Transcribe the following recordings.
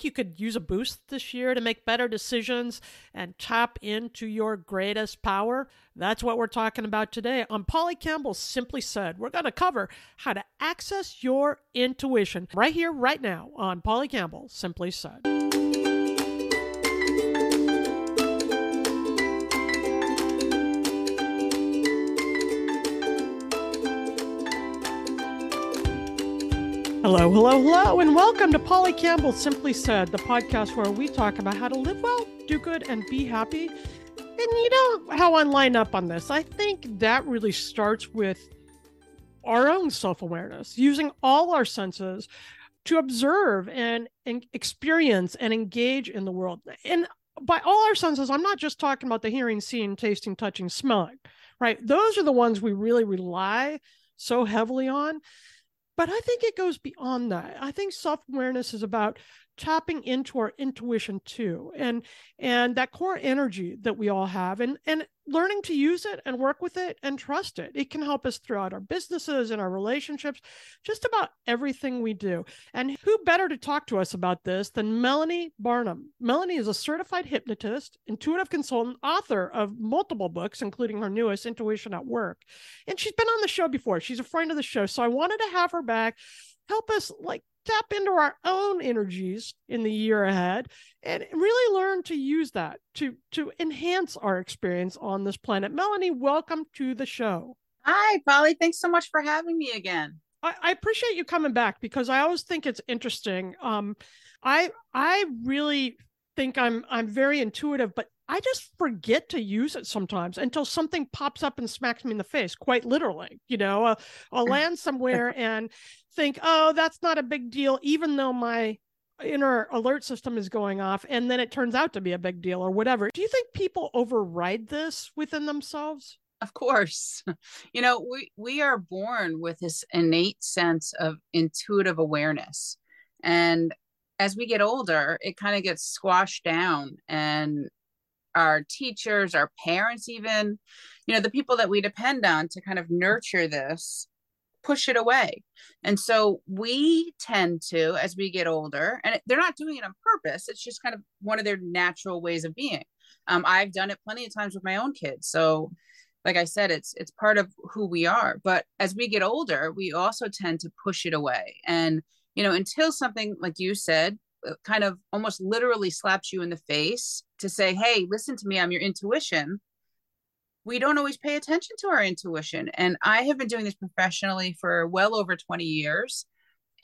think you could use a boost this year to make better decisions and tap into your greatest power? That's what we're talking about today on Polly Campbell Simply Said. We're going to cover how to access your intuition right here, right now on Polly Campbell Simply Said. Hello, hello, hello, and welcome to Polly Campbell Simply Said, the podcast where we talk about how to live well, do good, and be happy. And you know how I line up on this. I think that really starts with our own self-awareness, using all our senses to observe and experience and engage in the world. And by all our senses, I'm not just talking about the hearing, seeing, tasting, touching, smelling, right? Those are the ones we really rely so heavily on. But I think it goes beyond that. I think self-awareness is about tapping into our intuition too, and that core energy that we all have, and learning to use it and work with it and trust it. It can help us throughout our businesses and our relationships, just about everything we do. And who better to talk to us about this than Melanie Barnum? Melanie is a certified hypnotist, intuitive consultant, author of multiple books, including her newest, Intuition at Work. And she's been on the show before. She's a friend of the show. So I wanted to have her back, help us tap into our own energies in the year ahead and really learn to use that to enhance our experience on this planet. Melanie, welcome to the show. Hi, Polly. Thanks so much for having me again. I appreciate you coming back because I always think it's interesting. I really think I'm very intuitive, but I just forget to use it sometimes until something pops up and smacks me in the face, quite literally. You know, I'll land somewhere and think, oh, that's not a big deal, even though my inner alert system is going off. And then it turns out to be a big deal or whatever. Do you think people override this within themselves? Of course. You know, we are born with this innate sense of intuitive awareness. And as we get older, it kind of gets squashed down, and our teachers, our parents, even, you know, the people that we depend on to kind of nurture this, push it away. And so we tend to, as we get older, and they're not doing it on purpose, it's just kind of one of their natural ways of being. I've done it plenty of times with my own kids. So like I said, it's part of who we are. But as we get older, we also tend to push it away. And, you know, until something, like you said, kind of almost literally slaps you in the face to say, hey, listen to me, I'm your intuition. We don't always pay attention to our intuition. And I have been doing this professionally for well over 20 years.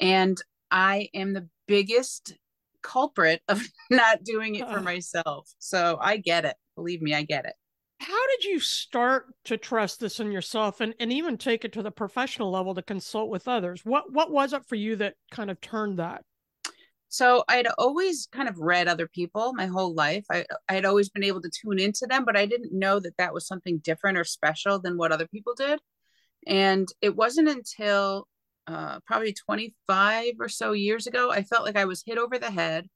And I am the biggest culprit of not doing it for myself. So I get it. Believe me, I get it. How did you start to trust this in yourself and even take it to the professional level to consult with others? What was it for you that kind of turned that? So I'd always kind of read other people my whole life. I had always been able to tune into them, but I didn't know that that was something different or special than what other people did. And it wasn't until probably 25 or so years ago, I felt like I was hit over the head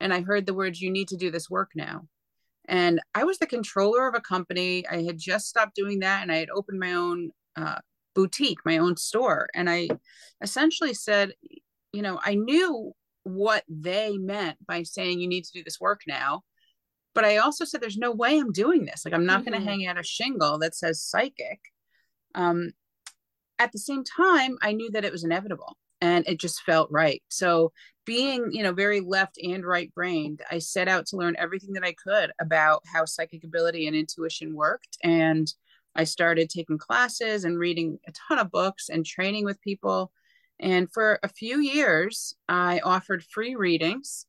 and I heard the words, you need to do this work now. And I was the controller of a company. I had just stopped doing that and I had opened my own boutique, my own store. And I essentially said, you know, I knew what they meant by saying you need to do this work now. But I also said, there's no way I'm doing this. Like, I'm not going to hang out a shingle that says psychic. At the same time, I knew that it was inevitable and it just felt right. So being, you know, very left and right brained, I set out to learn everything that I could about how psychic ability and intuition worked. And I started taking classes and reading a ton of books and training with people. And for a few years, I offered free readings,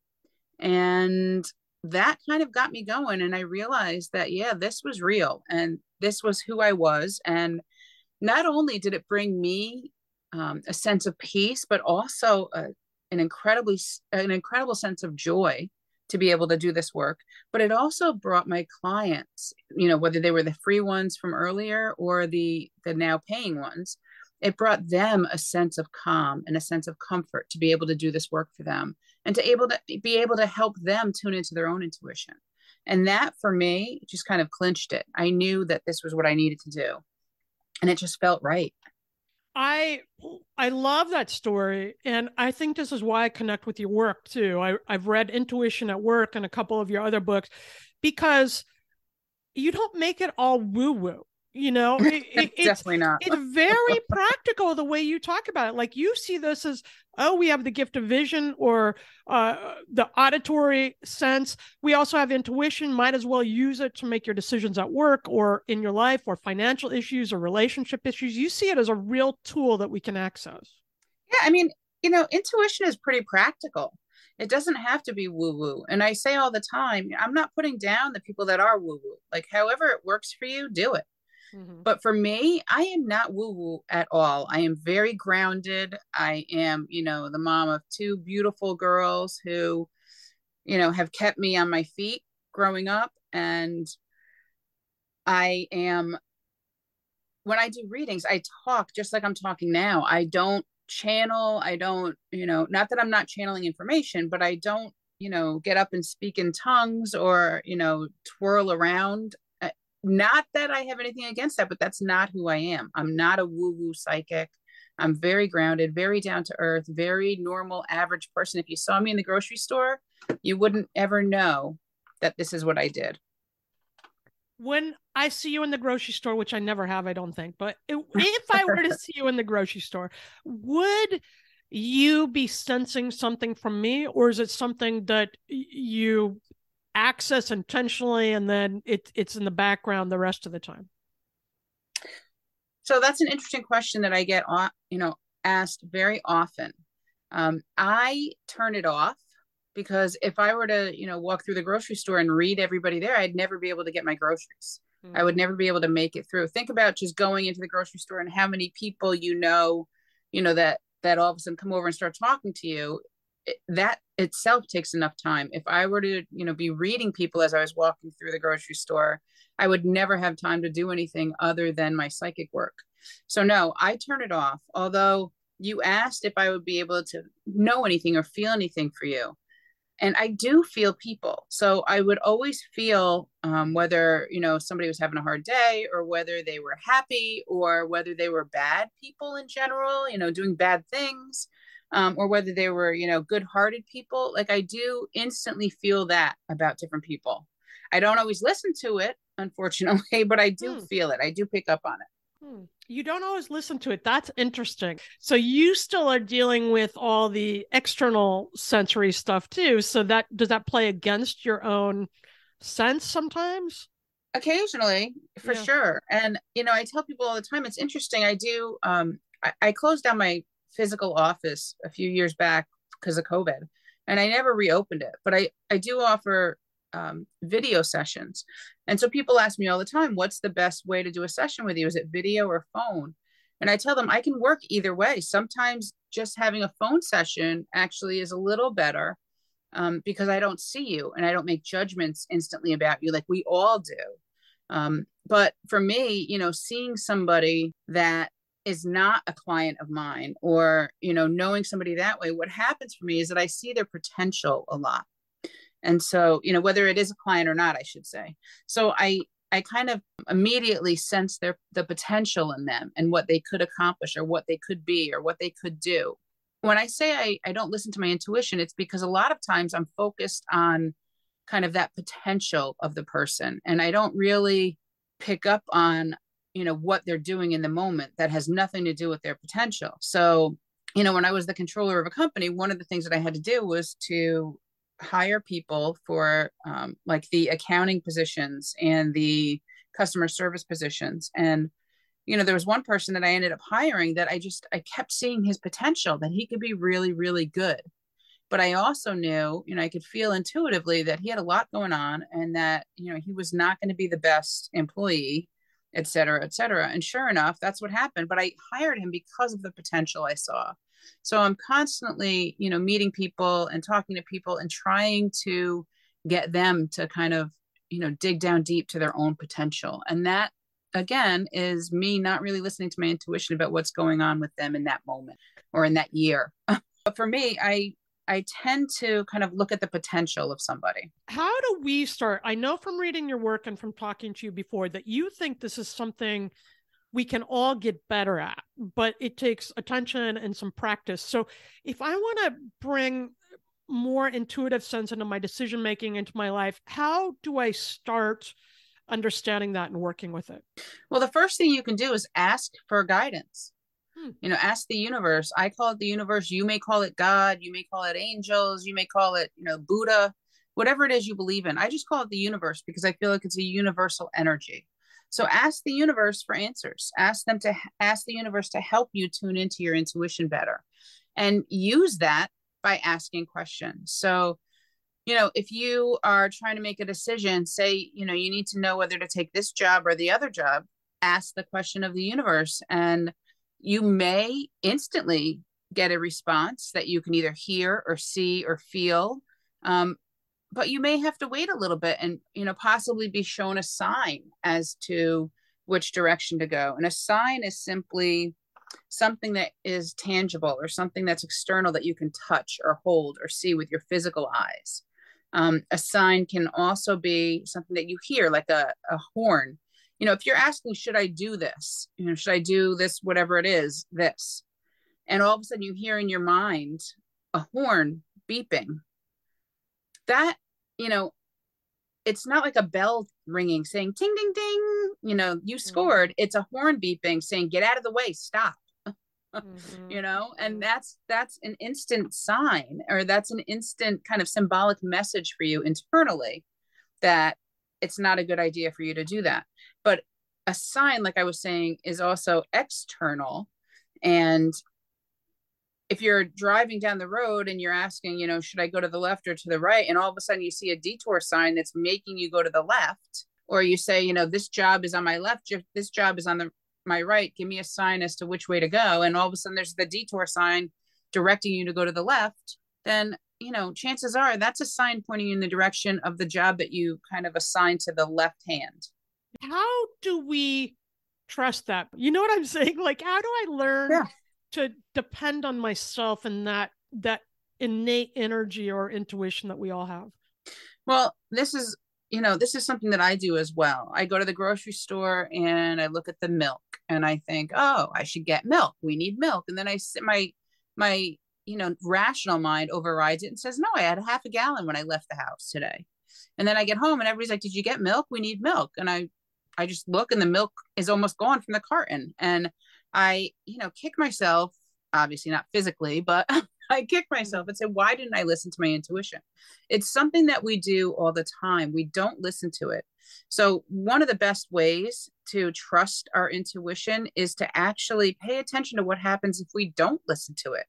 and that kind of got me going. And I realized that, yeah, this was real and this was who I was. And not only did it bring me a sense of peace, but also an incredible sense of joy to be able to do this work. But it also brought my clients, you know, whether they were the free ones from earlier or the now paying ones, it brought them a sense of calm and a sense of comfort to be able to do this work for them and to be able to help them tune into their own intuition. And that for me just kind of clinched it. I knew that this was what I needed to do and it just felt right. I love that story. And I think this is why I connect with your work too. I've read Intuition at Work and a couple of your other books, because you don't make it all woo-woo. You know, it's definitely not. It's very practical the way you talk about it. Like, you see this as, oh, we have the gift of vision or the auditory sense. We also have intuition. Might as well use it to make your decisions at work or in your life or financial issues or relationship issues. You see it as a real tool that we can access. Yeah. I mean, you know, intuition is pretty practical. It doesn't have to be woo-woo. And I say all the time, I'm not putting down the people that are woo-woo. Like, however it works for you, do it. Mm-hmm. But for me, I am not woo-woo at all. I am very grounded. I am, you know, the mom of two beautiful girls who, you know, have kept me on my feet growing up. And I am, when I do readings, I talk just like I'm talking now. I don't channel. I don't, you know, not that I'm not channeling information, but I don't, you know, get up and speak in tongues or, you know, twirl around. Not that I have anything against that, but that's not who I am. I'm not a woo-woo psychic. I'm very grounded, very down to earth, very normal, average person. If you saw me in the grocery store, you wouldn't ever know that this is what I did. When I see you in the grocery store, which I never have, I don't think, but if I were to see you in the grocery store, would you be sensing something from me, or is it something that you access intentionally and then it's in the background the rest of the time? So that's an interesting question that I get, you know, asked very often. I turn it off, because if I were to, you know, walk through the grocery store and read everybody there, I'd never be able to get my groceries. Mm-hmm. I would never be able to make it through. Think about just going into the grocery store and how many people, you know, that all of a sudden come over and start talking to you. That itself takes enough time. If I were to, you know, be reading people as I was walking through the grocery store, I would never have time to do anything other than my psychic work. So no, I turn it off. Although you asked if I would be able to know anything or feel anything for you. And I do feel people. So I would always feel whether, you know, somebody was having a hard day or whether they were happy or whether they were bad people in general, you know, doing bad things. Or whether they were, you know, good-hearted people. Like, I do instantly feel that about different people. I don't always listen to it, unfortunately, but I do feel it. I do pick up on it. You don't always listen to it. That's interesting. So you still are dealing with all the external sensory stuff too. So that, does that play against your own sense sometimes? Occasionally, for sure. And, you know, I tell people all the time, it's interesting. I do, I closed down my physical office a few years back because of COVID, and I never reopened it, but I do offer video sessions. And so people ask me all the time, what's the best way to do a session with you? Is it video or phone? And I tell them I can work either way. Sometimes just having a phone session actually is a little better because I don't see you and I don't make judgments instantly about you like we all do. But for me, you know, seeing somebody that is not a client of mine or, you know, knowing somebody that way, what happens for me is that I see their potential a lot. And so, you know, whether it is a client or not, I should say. So I kind of immediately sense the potential in them and what they could accomplish or what they could be or what they could do. When I say I don't listen to my intuition, it's because a lot of times I'm focused on kind of that potential of the person. And I don't really pick up on, you know, what they're doing in the moment that has nothing to do with their potential. So, you know, when I was the controller of a company, one of the things that I had to do was to hire people for like the accounting positions and the customer service positions. And, you know, there was one person that I ended up hiring that I kept seeing his potential that he could be really, really good. But I also knew, you know, I could feel intuitively that he had a lot going on and that, you know, he was not going to be the best employee, et cetera, et cetera. And sure enough, that's what happened. But I hired him because of the potential I saw. So I'm constantly, you know, meeting people and talking to people and trying to get them to kind of, you know, dig down deep to their own potential. And that, again, is me not really listening to my intuition about what's going on with them in that moment or in that year. But for me, I tend to kind of look at the potential of somebody. How do we start? I know from reading your work and from talking to you before that you think this is something we can all get better at, but it takes attention and some practice. So if I want to bring more intuitive sense into my decision-making, into my life, how do I start understanding that and working with it? Well, the first thing you can do is ask for guidance. You know, ask the universe. I call it the universe. You may call it God. You may call it angels. You may call it, you know, Buddha, whatever it is you believe in. I just call it the universe because I feel like it's a universal energy. So ask the universe for answers. Ask the universe to help you tune into your intuition better, and use that by asking questions. So, you know, if you are trying to make a decision, say, you know, you need to know whether to take this job or the other job, ask the question of the universe, and you may instantly get a response that you can either hear or see or feel, but you may have to wait a little bit and, you know, possibly be shown a sign as to which direction to go. And a sign is simply something that is tangible or something that's external that you can touch or hold or see with your physical eyes. A sign can also be something that you hear, like a horn. You know, if you're asking, should I do this? You know, should I do this, whatever it is, this? And all of a sudden you hear in your mind a horn beeping. That, you know, it's not like a bell ringing saying, ting, ding, ding, you know, you scored. It's a horn beeping saying, get out of the way, stop, you know, and that's an instant sign, or that's an instant kind of symbolic message for you internally that it's not a good idea for you to do that. But a sign, like I was saying, is also external. And if you're driving down the road and you're asking, you know, should I go to the left or to the right? And all of a sudden you see a detour sign that's making you go to the left, or you say, you know, this job is on my left, this job is on my right, give me a sign as to which way to go. And all of a sudden there's the detour sign directing you to go to the left. Then, you know, chances are that's a sign pointing in the direction of the job that you kind of assign to the left hand. How do we trust that? You know what I'm saying? Like, how do I learn to depend on myself and that innate energy or intuition that we all have? Well, this is something that I do as well. I go to the grocery store and I look at the milk and I think, oh, I should get milk. We need milk. And then I sit my you know, rational mind overrides it and says, no, I had a half a gallon when I left the house today. And then I get home and everybody's like, did you get milk? We need milk. And I just look and the milk is almost gone from the carton. And I, you know, kick myself, obviously not physically, but I kick myself and say, why didn't I listen to my intuition? It's something that we do all the time. We don't listen to it. So one of the best ways to trust our intuition is to actually pay attention to what happens if we don't listen to it.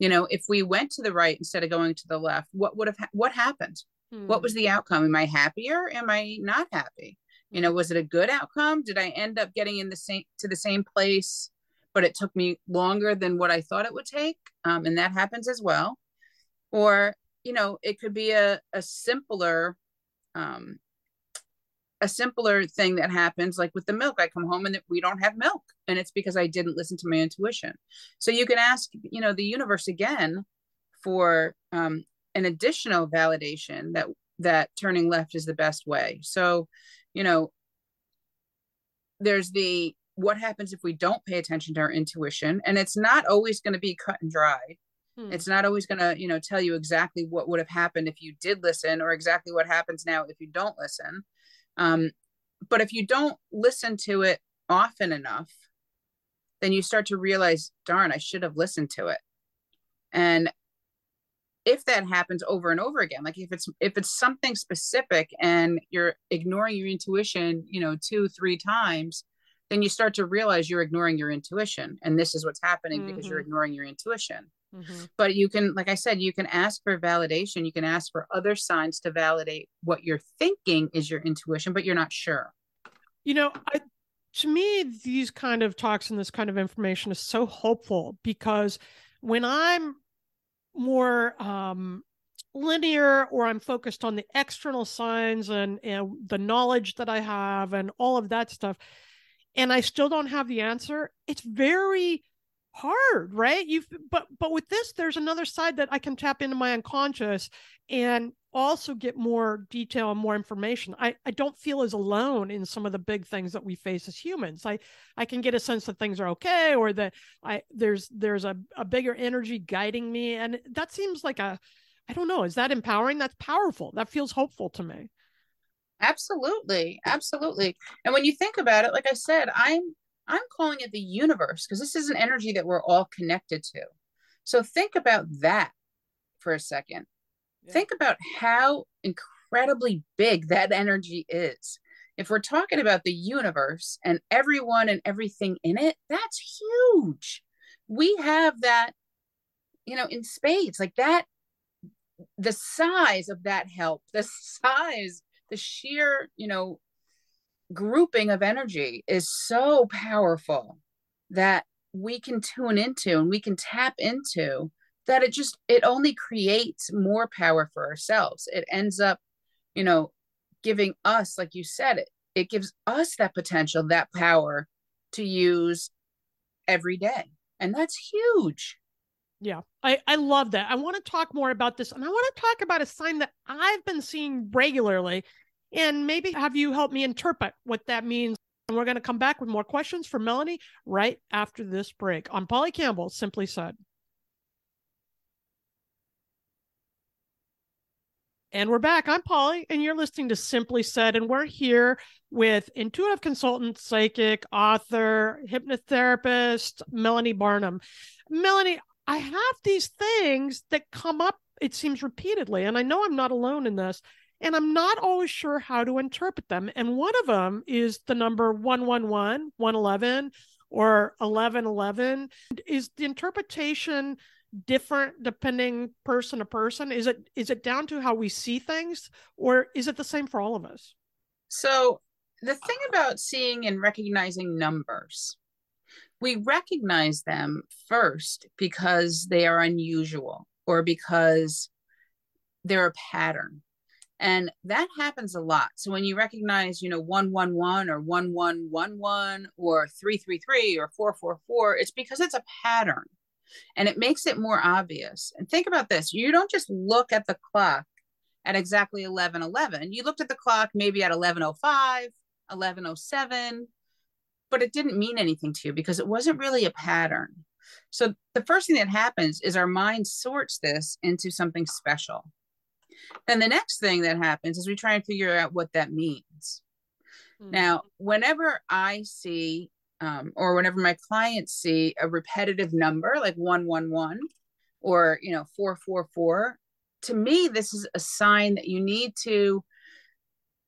You know, if we went to the right instead of going to the left, what happened? What was the outcome? Am I happier? Am I not happy? You know, was it a good outcome? Did I end up getting to the same place, but it took me longer than what I thought it would take? And that happens as well. Or, you know, it could be a simpler thing that happens, like with the milk. I come home and we don't have milk, and it's because I didn't listen to my intuition. So you can ask, you know, the universe again for an additional validation that turning left is the best way. So, you know, there's the, what happens if we don't pay attention to our intuition? And it's not always going to be cut and dry. It's not always going to, you know, tell you exactly what would have happened if you did listen, or exactly what happens now if you don't listen. But if you don't listen to it often enough, then you start to realize, darn, I should have listened to it. And if that happens over and over again, like if it's something specific and you're ignoring your intuition, you know, 2-3 times, then you start to realize you're ignoring your intuition. And this is what's happening because you're ignoring your intuition. But you can, like I said, you can ask for validation. You can ask for other signs to validate what you're thinking is your intuition, but you're not sure. You know, to me, these kind of talks and this kind of information is so helpful, because when I'm more linear, or I'm focused on the external signs and the knowledge that I have and all of that stuff, and I still don't have the answer, it's very hard, right? But with this, there's another side that I can tap into my unconscious and also get more detail and more information. I don't feel as alone in some of the big things that we face as humans. I can get a sense that things are okay, or that there's a bigger energy guiding me. And that seems like I don't know, is that empowering? That's powerful. That feels hopeful to me. Absolutely. Absolutely. And when you think about it, like I said, I'm calling it the universe, because this is an energy that we're all connected to. So think about that for a second. Yeah. Think about how incredibly big that energy is. If we're talking about the universe and everyone and everything in it, that's huge. We have that, you know, in spades, like that, the size of that help, the size, the sheer, you know, grouping of energy is so powerful that we can tune into and we can tap into that. It only creates more power for ourselves. It ends up, you know, giving us, like you said, it gives us that potential, that power to use every day. And that's huge. Yeah, I love that. I want to talk more about this. And I want to talk about a sign that I've been seeing regularly, and maybe have you help me interpret what that means. And we're going to come back with more questions for Melanie right after this break on Polly Campbell Simply Said. And we're back. I'm Polly, and you're listening to Simply Said. And we're here with intuitive consultant, psychic, author, hypnotherapist, Melanie Barnum. Melanie, I have these things that come up, it seems, repeatedly, and I know I'm not alone in this, and I'm not always sure how to interpret them. And one of them is the number 111, 111, or 1111. Is the interpretation different depending person to person? Is it down to how we see things, or is it the same for all of us? So the thing about seeing and recognizing numbers, we recognize them first because they are unusual or because they're a pattern. And that happens a lot. So when you recognize, you know, 111 or 1111 or 333 or 444, it's because it's a pattern and it makes it more obvious. And think about this. You don't just look at the clock at exactly 1111. You looked at the clock maybe at 1105, 1107. But it didn't mean anything to you because it wasn't really a pattern. So the first thing that happens is our mind sorts this into something special. Then the next thing that happens is we try and figure out what that means. Mm-hmm. Now, whenever I see, or whenever my clients see a repetitive number like 111 or, you know, 444, to me, this is a sign that you need to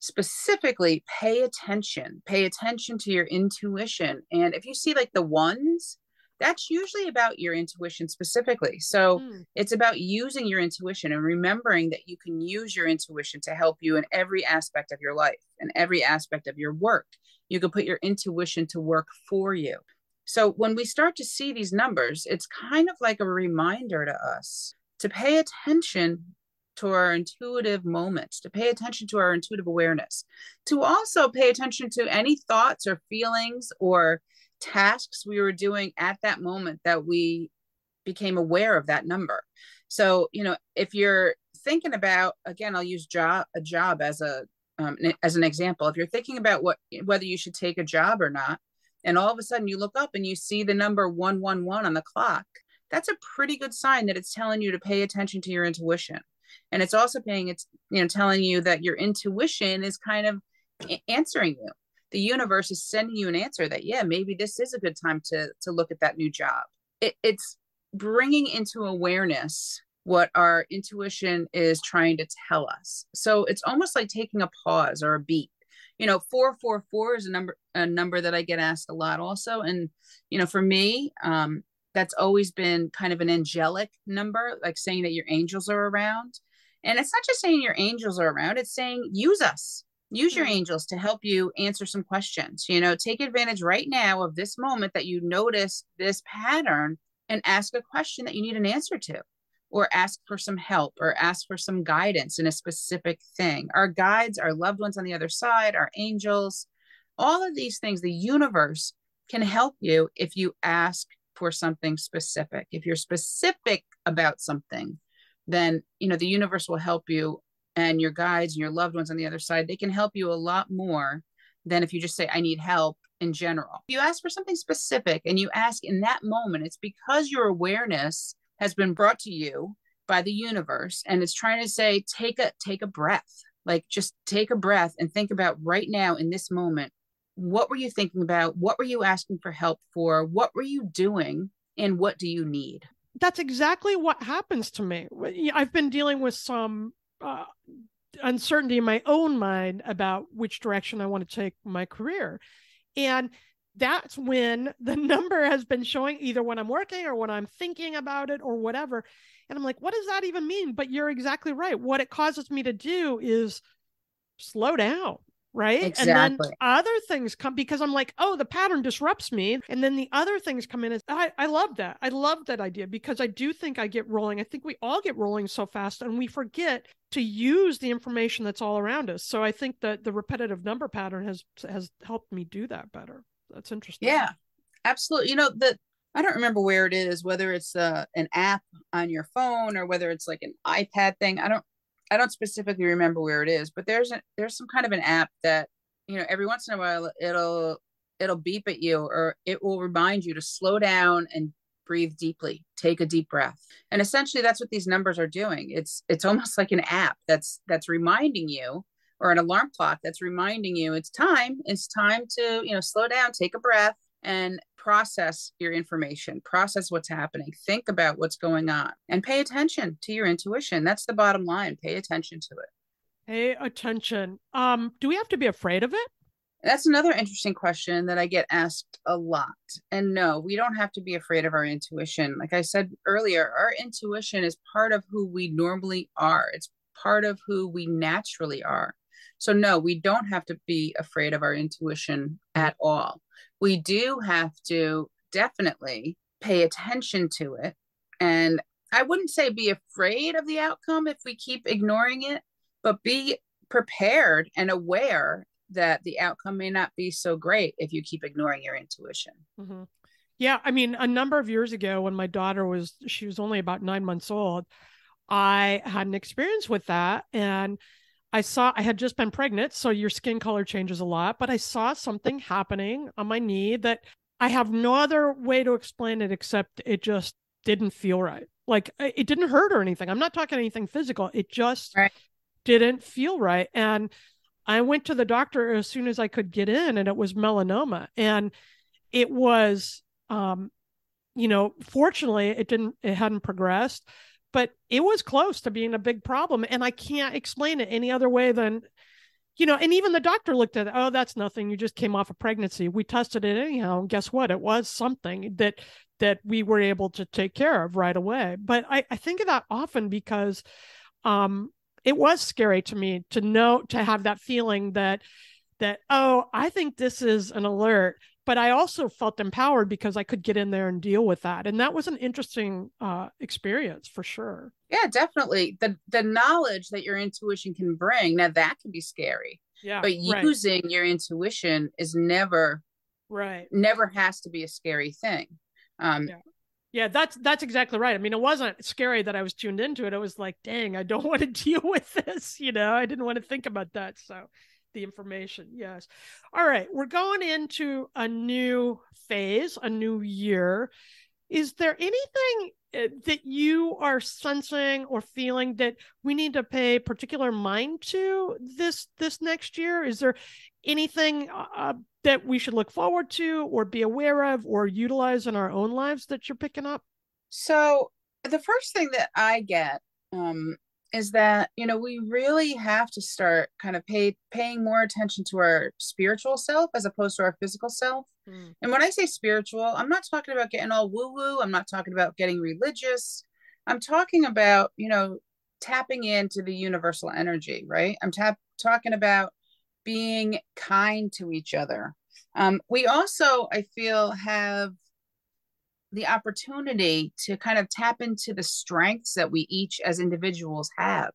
specifically pay attention to your intuition. And if you see like the ones, that's usually about your intuition specifically. So it's about using your intuition and remembering that you can use your intuition to help you in every aspect of your life and every aspect of your work. You can put your intuition to work for you. So when we start to see these numbers, it's kind of like a reminder to us to pay attention to our intuitive moments, to pay attention to our intuitive awareness, to also pay attention to any thoughts or feelings or tasks we were doing at that moment that we became aware of that number. So, you know, if you're thinking about, again, I'll use a job as an example. If you're thinking about whether you should take a job or not, and all of a sudden you look up and you see the number 111 on the clock, that's a pretty good sign that it's telling you to pay attention to your intuition. And it's also telling you that your intuition is kind of answering you. The universe is sending you an answer that, yeah, maybe this is a good time to look at that new job. It's bringing into awareness what our intuition is trying to tell us. So it's almost like taking a pause or a beat. You know, 444 is a number that I get asked a lot also. And, you know, for me, that's always been kind of an angelic number, like saying that your angels are around. And it's not just saying your angels are around, it's saying, use us, use your angels to help you answer some questions. You know, take advantage right now of this moment that you notice this pattern and ask a question that you need an answer to, or ask for some help, or ask for some guidance in a specific thing. Our guides, our loved ones on the other side, our angels, all of these things, the universe can help you if you ask for something specific. If you're specific about something, then, you know, the universe will help you, and your guides and your loved ones on the other side, they can help you a lot more than if you just say, I need help in general. If you ask for something specific and you ask in that moment, it's because your awareness has been brought to you by the universe. And it's trying to say, take a breath, like just take a breath and think about right now in this moment, what were you thinking about? What were you asking for help for? What were you doing? And what do you need? That's exactly what happens to me. I've been dealing with some uncertainty in my own mind about which direction I want to take my career. And that's when the number has been showing, either when I'm working or when I'm thinking about it or whatever. And I'm like, what does that even mean? But you're exactly right. What it causes me to do is slow down, right? Exactly. And then other things come because I'm like, oh, the pattern disrupts me. And then the other things come in. And I love that. I love that idea because I do think I get rolling. I think we all get rolling so fast and we forget to use the information that's all around us. So I think that the repetitive number pattern has helped me do that better. That's interesting. Yeah, absolutely. You know, I don't remember where it is, whether it's an app on your phone or whether it's like an iPad thing. I don't specifically remember where it is, but there's some kind of an app that, you know, every once in a while it'll beep at you, or it will remind you to slow down and breathe deeply, take a deep breath. And essentially that's what these numbers are doing. It's almost like an app that's reminding you, or an alarm clock that's reminding you it's time to, you know, slow down, take a breath and process your information, process what's happening, think about what's going on, and pay attention to your intuition. That's the bottom line. Pay attention to it. Pay attention. Do we have to be afraid of it? That's another interesting question that I get asked a lot. And no, we don't have to be afraid of our intuition. Like I said earlier, our intuition is part of who we normally are. It's part of who we naturally are. So no, we don't have to be afraid of our intuition at all. We do have to definitely pay attention to it. And I wouldn't say be afraid of the outcome if we keep ignoring it, but be prepared and aware that the outcome may not be so great if you keep ignoring your intuition. Mm-hmm. Yeah. I mean, a number of years ago when my daughter she was only about 9 months old, I had an experience with that. And I had just been pregnant, so your skin color changes a lot, but I saw something happening on my knee that I have no other way to explain it, except it just didn't feel right. Like it didn't hurt or anything. I'm not talking anything physical. It just didn't feel right. And I went to the doctor as soon as I could get in, and it was melanoma. And it was, you know, fortunately it hadn't progressed, but it was close to being a big problem. And I can't explain it any other way than, you know, and even the doctor looked at it. Oh, that's nothing. You just came off a pregnancy. We tested it anyhow. And guess what? It was something that we were able to take care of right away. But I think of that often because it was scary to me to know, to have that feeling that, oh, I think this is an alert. But I also felt empowered because I could get in there and deal with that. And that was an interesting experience for sure. Yeah, definitely. The knowledge that your intuition can bring, now that can be scary. Yeah, but using your intuition is never has to be a scary thing. Yeah, that's exactly right. I mean, it wasn't scary that I was tuned into it. It was like, dang, I don't want to deal with this. You know, I didn't want to think about that. So the information. Yes. All right. We're going into a new phase, a new year. Is there anything that you are sensing or feeling that we need to pay particular mind to this next year? Is there anything that we should look forward to or be aware of or utilize in our own lives that you're picking up? So the first thing that I get, is that, you know, we really have to start kind of paying more attention to our spiritual self as opposed to our physical self. Mm. And when I say spiritual, I'm not talking about getting all woo-woo. I'm not talking about getting religious. I'm talking about, you know, tapping into the universal energy, right? I'm talking about being kind to each other. We also, I feel, have the opportunity to kind of tap into the strengths that we each as individuals have,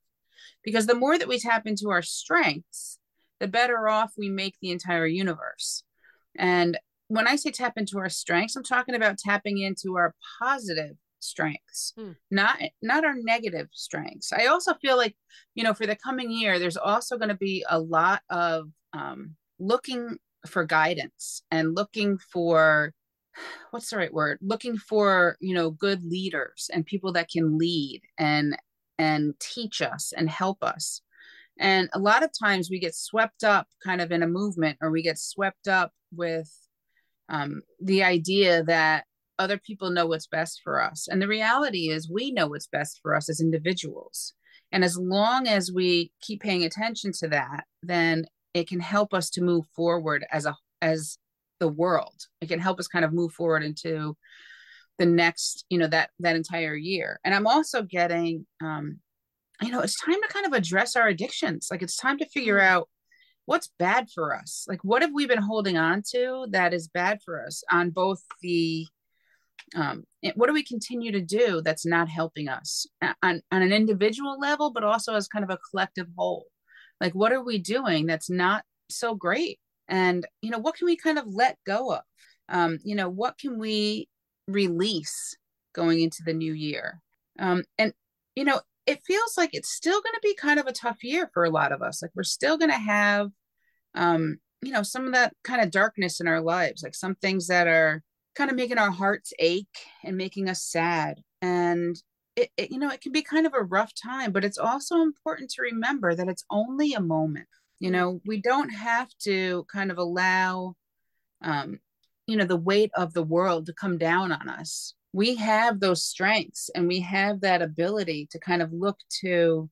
because the more that we tap into our strengths, the better off we make the entire universe. And when I say tap into our strengths, I'm talking about tapping into our positive strengths, not our negative strengths. I also feel like, you know, for the coming year, there's also going to be a lot of looking for guidance and looking for, what's the right word? Looking for, you know, good leaders and people that can lead and teach us and help us. And a lot of times we get swept up kind of in a movement, or we get swept up with the idea that other people know what's best for us. And the reality is we know what's best for us as individuals. And as long as we keep paying attention to that, then it can help us to move forward as the world. It can help us kind of move forward into the next, you know, that entire year. And I'm also getting, you know, it's time to kind of address our addictions. Like, it's time to figure out what's bad for us. Like, what have we been holding on to that is bad for us on both the, what do we continue to do that's not helping us on an individual level, but also as kind of a collective whole? Like, what are we doing that's not so great? And, you know, what can we kind of let go of? You know, what can we release going into the new year? And, you know, it feels like it's still going to be kind of a tough year for a lot of us. Like, we're still going to have, you know, some of that kind of darkness in our lives, like some things that are kind of making our hearts ache and making us sad. And it, you know, it can be kind of a rough time, but it's also important to remember that it's only a moment. You know, we don't have to kind of allow, you know, the weight of the world to come down on us. We have those strengths, and we have that ability to kind of look to,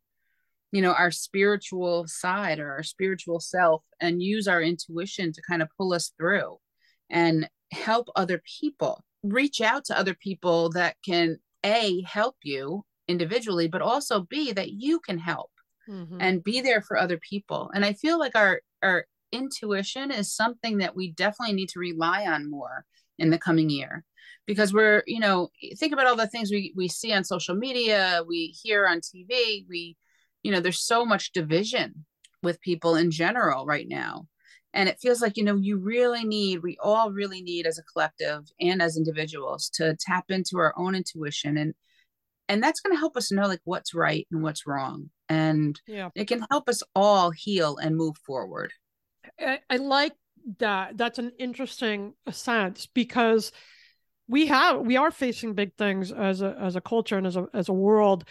you know, our spiritual side or our spiritual self, and use our intuition to kind of pull us through and help other people. Reach out to other people that can, A, help you individually, but also B, that you can help. Mm-hmm. And be there for other people. And I feel like our intuition is something that we definitely need to rely on more in the coming year, because we're, you know, think about all the things we see on social media, we hear on TV, you know, there's so much division with people in general right now. And it feels like, you know, we all really need, as a collective and as individuals, to tap into our own intuition. And that's going to help us know, like, what's right and what's wrong. And yeah, it can help us all heal and move forward. I like that. That's an interesting sense, because we are facing big things as a culture and as a world.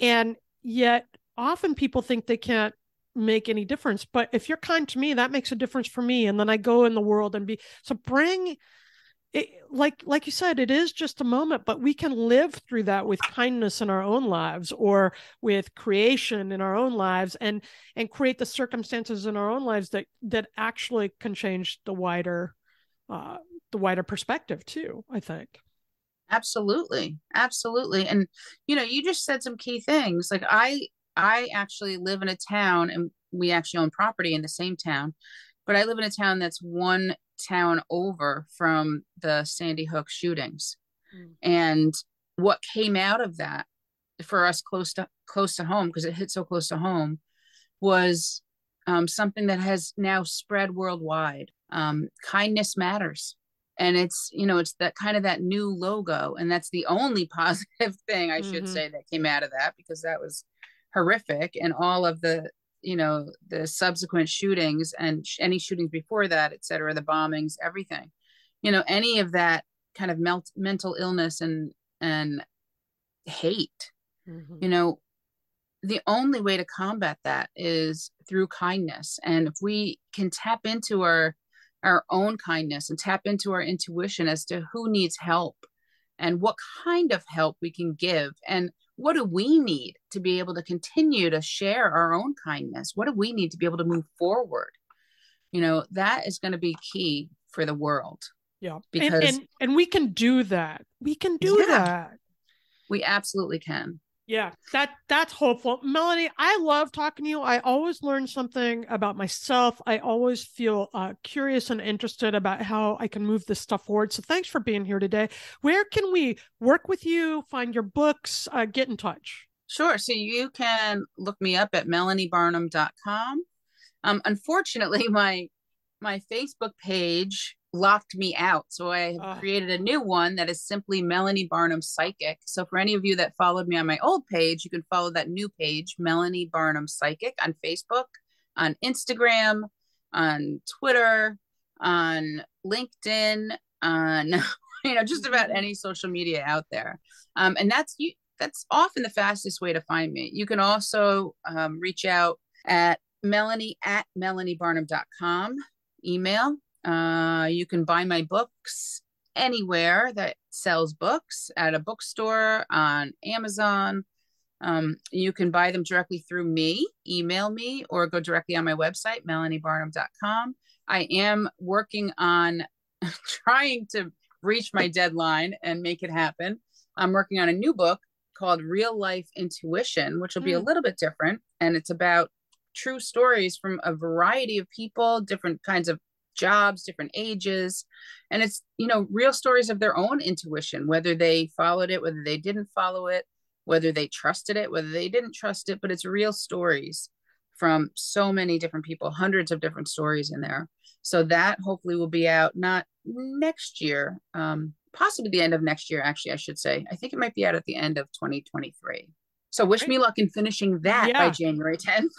And yet often people think they can't make any difference. But if you're kind to me, that makes a difference for me. And then I go in the world and bring it, like you said, it is just a moment, but we can live through that with kindness in our own lives, or with creation in our own lives, and create the circumstances in our own lives that actually can change the wider perspective too, I think. Absolutely. Absolutely. And, you know, you just said some key things. Like, I actually live in a town, and we actually own property in the same town, but I live in a town that's one town over from the Sandy Hook shootings. And what came out of that for us close to home, because it hit so close to home, was something that has now spread worldwide. Kindness matters. And it's, you know, it's that kind of that new logo. And that's the only positive thing I should say that came out of that, because that was horrific. And all of the, you know, the subsequent shootings and any shootings before that, et cetera, the bombings, everything, you know, any of that kind of mental illness and hate, you know, the only way to combat that is through kindness. And if we can tap into our own kindness and tap into our intuition as to who needs help and what kind of help we can give, and what do we need to be able to continue to share our own kindness? What do we need to be able to move forward? You know, that is going to be key for the world. Yeah. Because and we can do that. We can do that. We absolutely can. Yeah. That's hopeful. Melanie, I love talking to you. I always learn something about myself. I always feel curious and interested about how I can move this stuff forward. So thanks for being here today. Where can we work with you, find your books, get in touch? Sure. So you can look me up at MelanieBarnum.com. Unfortunately, my Facebook page locked me out. So I have created a new one that is simply Melanie Barnum Psychic. So for any of you that followed me on my old page, you can follow that new page, Melanie Barnum Psychic, on Facebook, on Instagram, on Twitter, on LinkedIn, on, you know, just about any social media out there. And that's often the fastest way to find me. You can also reach out at Melanie@MelanieBarnum.com email. You can buy my books anywhere that sells books, at a bookstore, on Amazon. You can buy them directly through me, email me, or go directly on my website, MelanieBarnum.com. I am working on trying to reach my deadline and make it happen. I'm working on a new book called Real Life Intuition, which will be a little bit different. And it's about true stories from a variety of people, different kinds of jobs, different ages. And it's, you know, real stories of their own intuition, whether they followed it, whether they didn't follow it, whether they trusted it, whether they didn't trust it, but it's real stories from so many different people, hundreds of different stories in there. So that hopefully will be out not next year, possibly the end of next year, actually, I should say. I think it might be out at the end of 2023. So wish me luck in finishing that by January 10th.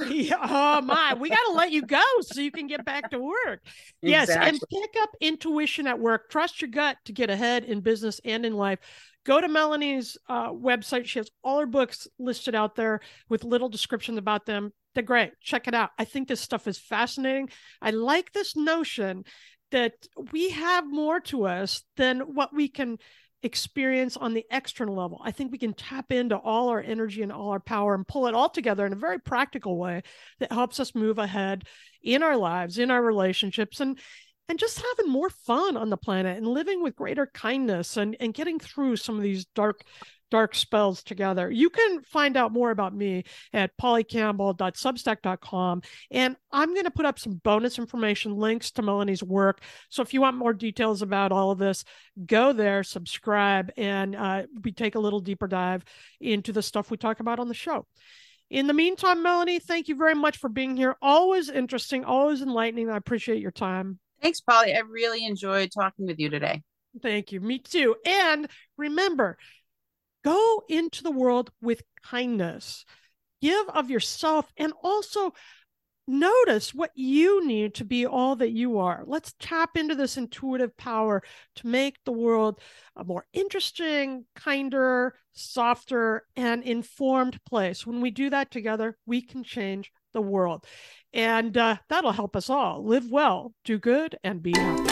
Oh my, we got to let you go so you can get back to work. Exactly. Yes, and pick up Intuition at Work. Trust your gut to get ahead in business and in life. Go to Melanie's website. She has all her books listed out there with little description about them. They're great. Check it out. I think this stuff is fascinating. I like this notion that we have more to us than what we can experience on the external level. I think we can tap into all our energy and all our power and pull it all together in a very practical way that helps us move ahead in our lives, in our relationships, and just having more fun on the planet and living with greater kindness and getting through some of these dark spells together. You can find out more about me at pollycampbell.substack.com. And I'm going to put up some bonus information, links to Melanie's work. So if you want more details about all of this, go there, subscribe, and we take a little deeper dive into the stuff we talk about on the show. In the meantime, Melanie, thank you very much for being here. Always interesting, always enlightening. I appreciate your time. Thanks, Polly. I really enjoyed talking with you today. Thank you. Me too. And remember, go into the world with kindness. Give of yourself, and also notice what you need to be all that you are. Let's tap into this intuitive power to make the world a more interesting, kinder, softer, and informed place. When we do that together, we can change the world. And that'll help us all live well, do good, and be happy.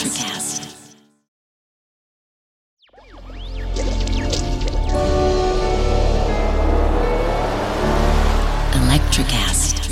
Electricast.